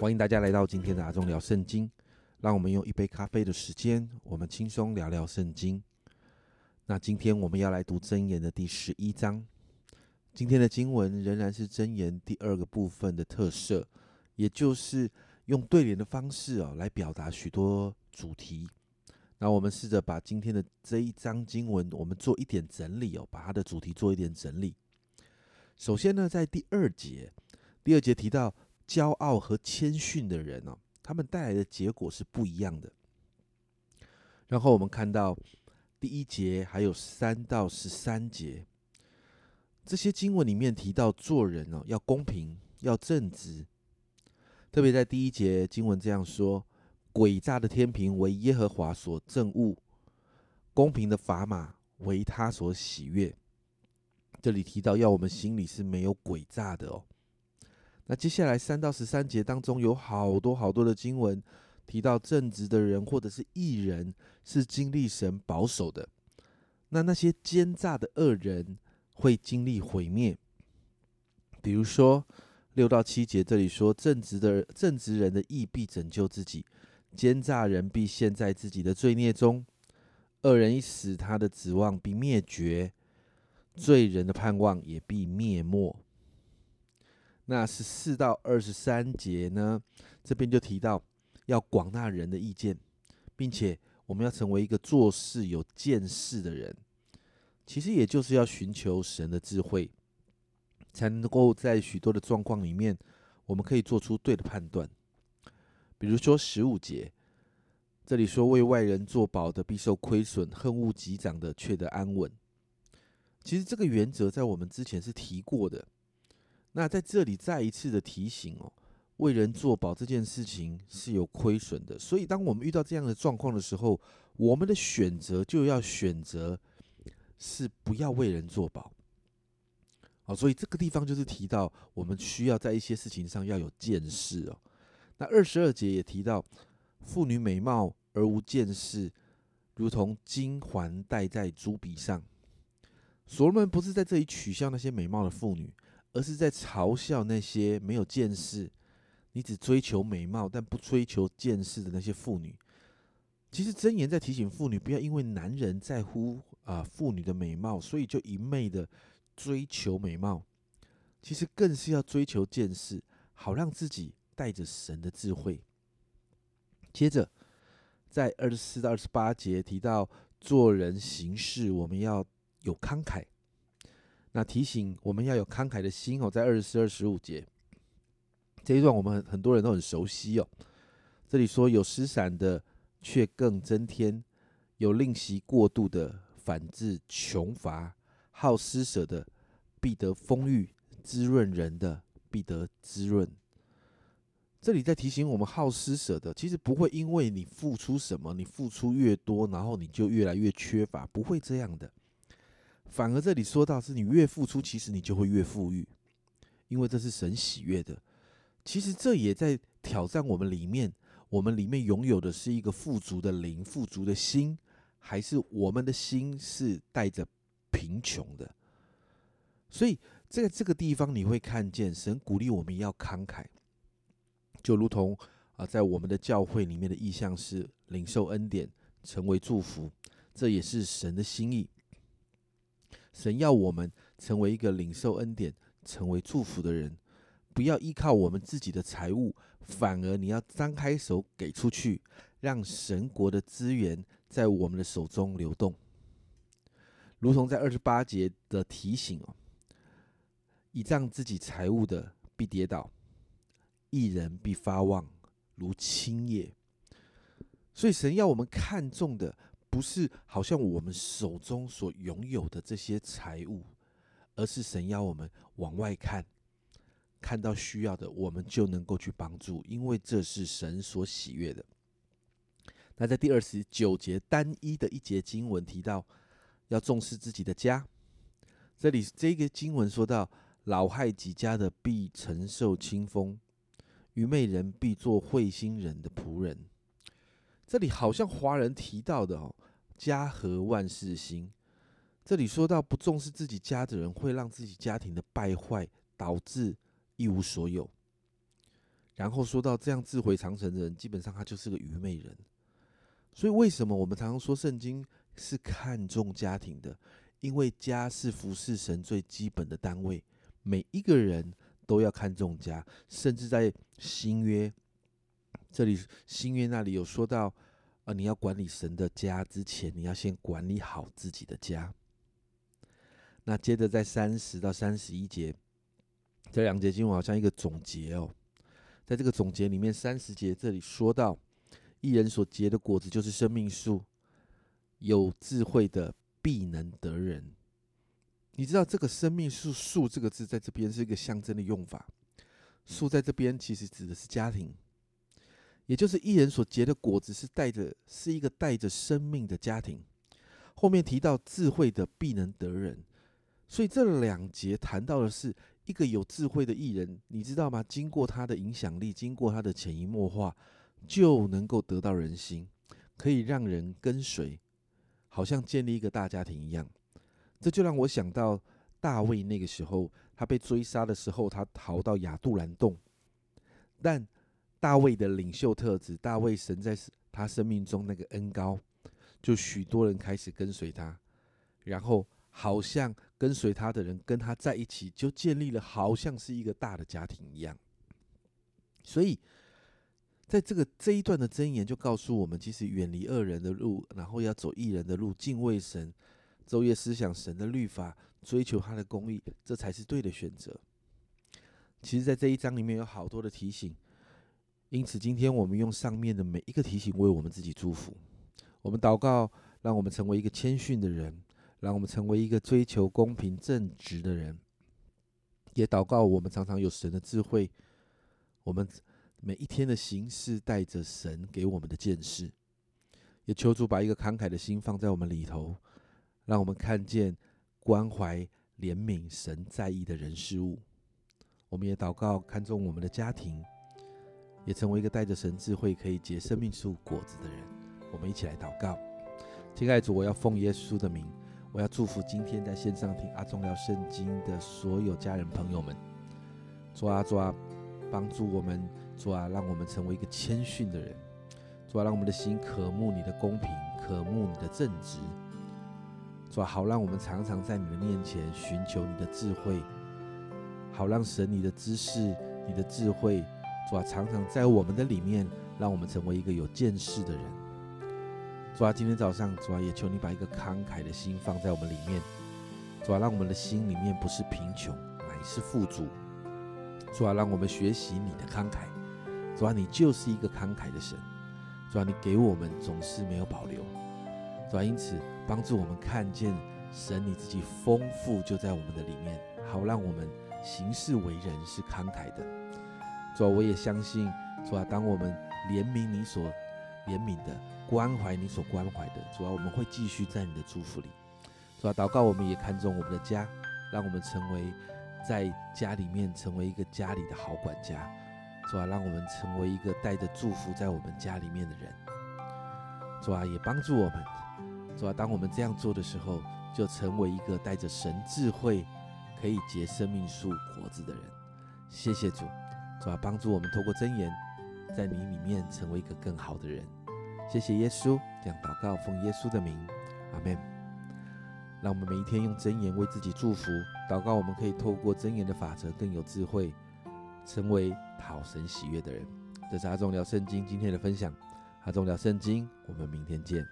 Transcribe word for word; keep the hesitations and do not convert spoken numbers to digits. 欢迎大家来到今天的阿忠聊圣经，让我们用一杯咖啡的时间，我们轻松聊聊圣经。那今天我们要来读箴言的第十一章。今天的经文仍然是箴言第二个部分的特色，也就是用对联的方式、哦、来表达许多主题。那我们试着把今天的这一章经文，我们做一点整理、哦、把它的主题做一点整理。首先呢，在第二节，第二节提到骄傲和谦逊的人、哦、他们带来的结果是不一样的。然后我们看到第一节还有三到十三节，这些经文里面提到做人、哦、要公平，要正直。特别在第一节经文这样说：诡诈的天平为耶和华所憎恶，公平的砝码为他所喜悦。这里提到要我们心里是没有诡诈的哦。那接下来三到十三节当中有好多好多的经文提到正直的人或者是义人是经历神保守的，那那些奸诈的恶人会经历毁灭。比如说六到七节这里说，正直的正直人的义必拯救自己，奸诈人必陷在自己的罪孽中，恶人一死，他的指望必灭绝，罪人的盼望也必灭没。那十四到二十三节呢，这边就提到要广纳人的意见，并且我们要成为一个做事有见识的人，其实也就是要寻求神的智慧，才能够在许多的状况里面我们可以做出对的判断。比如说十五节这里说，为外人作保的必受亏损，恨恶击掌的却得安稳。其实这个原则在我们之前是提过的，那在这里再一次的提醒哦，为人作保这件事情是有亏损的，所以当我们遇到这样的状况的时候，我们的选择就要选择是不要为人作保。好，所以这个地方就是提到我们需要在一些事情上要有见识哦。那二十二节也提到，妇女美貌而无见识，如同金环戴在猪鼻上。所罗门不是在这里取笑那些美貌的妇女，而是在嘲笑那些没有见识，你只追求美貌但不追求见识的那些妇女。其实箴言在提醒妇女，不要因为男人在乎、呃、妇女的美貌，所以就一昧的追求美貌，其实更是要追求见识，好让自己带着神的智慧。接着在二十四到二十八节提到做人行事我们要有慷慨，那提醒我们要有慷慨的心哦，在二十四、二十五节这一段我们很多人都很熟悉哦。这里说，有施散的却更增添，有吝惜过度的反致穷乏，好施舍的必得丰裕，滋润人的必得滋润。这里在提醒我们，好施舍的其实不会因为你付出什么，你付出越多然后你就越来越缺乏，不会这样的，反而这里说到是你越付出，其实你就会越富裕，因为这是神喜悦的。其实这也在挑战我们里面，我们里面拥有的是一个富足的灵，富足的心，还是我们的心是带着贫穷的。所以在这个地方你会看见神鼓励我们要慷慨，就如同在我们的教会里面的意向是领受恩典，成为祝福，这也是神的心意。神要我们成为一个领受恩典，成为祝福的人，不要依靠我们自己的财物，反而你要张开手给出去，让神国的资源在我们的手中流动。如同在二十八节的提醒哦，倚仗自己财物的必跌倒，义人必发旺如青叶。所以神要我们看重的不是好像我们手中所拥有的这些财物，而是神要我们往外看，看到需要的我们就能够去帮助，因为这是神所喜悦的。那在第二十九节单一的一节经文提到要重视自己的家，这里这个经文说到，老害己家的必承受清风，愚昧人必做慧心人的仆人。这里好像华人提到的、哦、家和万事兴，这里说到不重视自己家的人会让自己家庭的败坏，导致一无所有。然后说到这样自毁长城的人，基本上他就是个愚昧人。所以为什么我们常常说圣经是看重家庭的？因为家是服侍神最基本的单位，每一个人都要看重家。甚至在新约这里，新约那里有说到、呃、你要管理神的家之前，你要先管理好自己的家。那接着在三十到三十一节，这两节经文好像一个总结哦。在这个总结里面，三十节这里说到，一人所结的果子就是生命树，有智慧的必能得人。你知道这个生命树树这个字在这边是一个象征的用法，树在这边其实指的是家庭，也就是一人所结的果子是带着是一个带着生命的家庭。后面提到智慧的必能得人，所以这两节谈到的是一个有智慧的艺人，你知道吗？经过他的影响力，经过他的潜移默化，就能够得到人心，可以让人跟随，好像建立一个大家庭一样。这就让我想到大卫那个时候，他被追杀的时候，他逃到亚杜兰洞，但大卫的领袖特质，大卫神在他生命中那个恩膏，就许多人开始跟随他，然后好像跟随他的人跟他在一起，就建立了好像是一个大的家庭一样。所以在这个这一段的箴言就告诉我们，其实远离恶人的路，然后要走义人的路，敬畏神，昼夜思想神的律法，追求他的公义，这才是对的选择。其实在这一章里面有好多的提醒，因此今天我们用上面的每一个提醒为我们自己祝福。我们祷告，让我们成为一个谦逊的人，让我们成为一个追求公平正直的人，也祷告我们常常有神的智慧，我们每一天的行事带着神给我们的见识，也求主把一个慷慨的心放在我们里头，让我们看见关怀怜悯神在意的人事物。我们也祷告看重我们的家庭，也成为一个带着神智慧可以结生命树果子的人。我们一起来祷告。亲爱的主，我要奉耶稣的名，我要祝福今天在线上听阿忠聊圣经的所有家人朋友们。主啊，主啊，帮助我们，主啊，让我们成为一个谦逊的人。主啊，让我们的心渴慕你的公平，渴慕你的正直。主啊，好让我们常常在你的面前寻求你的智慧，好让神你的知识、你的智慧，主啊，常常在我们的里面，让我们成为一个有见识的人。主啊，今天早上，主啊，也求你把一个慷慨的心放在我们里面。主啊，让我们的心里面不是贫穷，乃是富足。主啊，让我们学习你的慷慨。主啊，你就是一个慷慨的神。主啊，你给我们总是没有保留。主啊，因此帮助我们看见神你自己丰富就在我们的里面，好让我们行事为人是慷慨的。主啊，我也相信，主啊，当我们怜悯你所怜悯的，关怀你所关怀的，主啊，我们会继续在你的祝福里。主啊，祷告我们也看重我们的家，让我们成为在家里面成为一个家里的好管家。主啊，让我们成为一个带着祝福在我们家里面的人。主啊，也帮助我们，主啊，当我们这样做的时候，就成为一个带着神智慧可以结生命树果子的人。谢谢主，主啊，帮助我们透过箴言在你里面成为一个更好的人。谢谢耶稣，这样祷告奉耶稣的名，阿们。让我们每一天用箴言为自己祝福，祷告我们可以透过箴言的法则更有智慧，成为讨神喜悦的人。这是阿忠聊圣经今天的分享，阿忠聊圣经，我们明天见。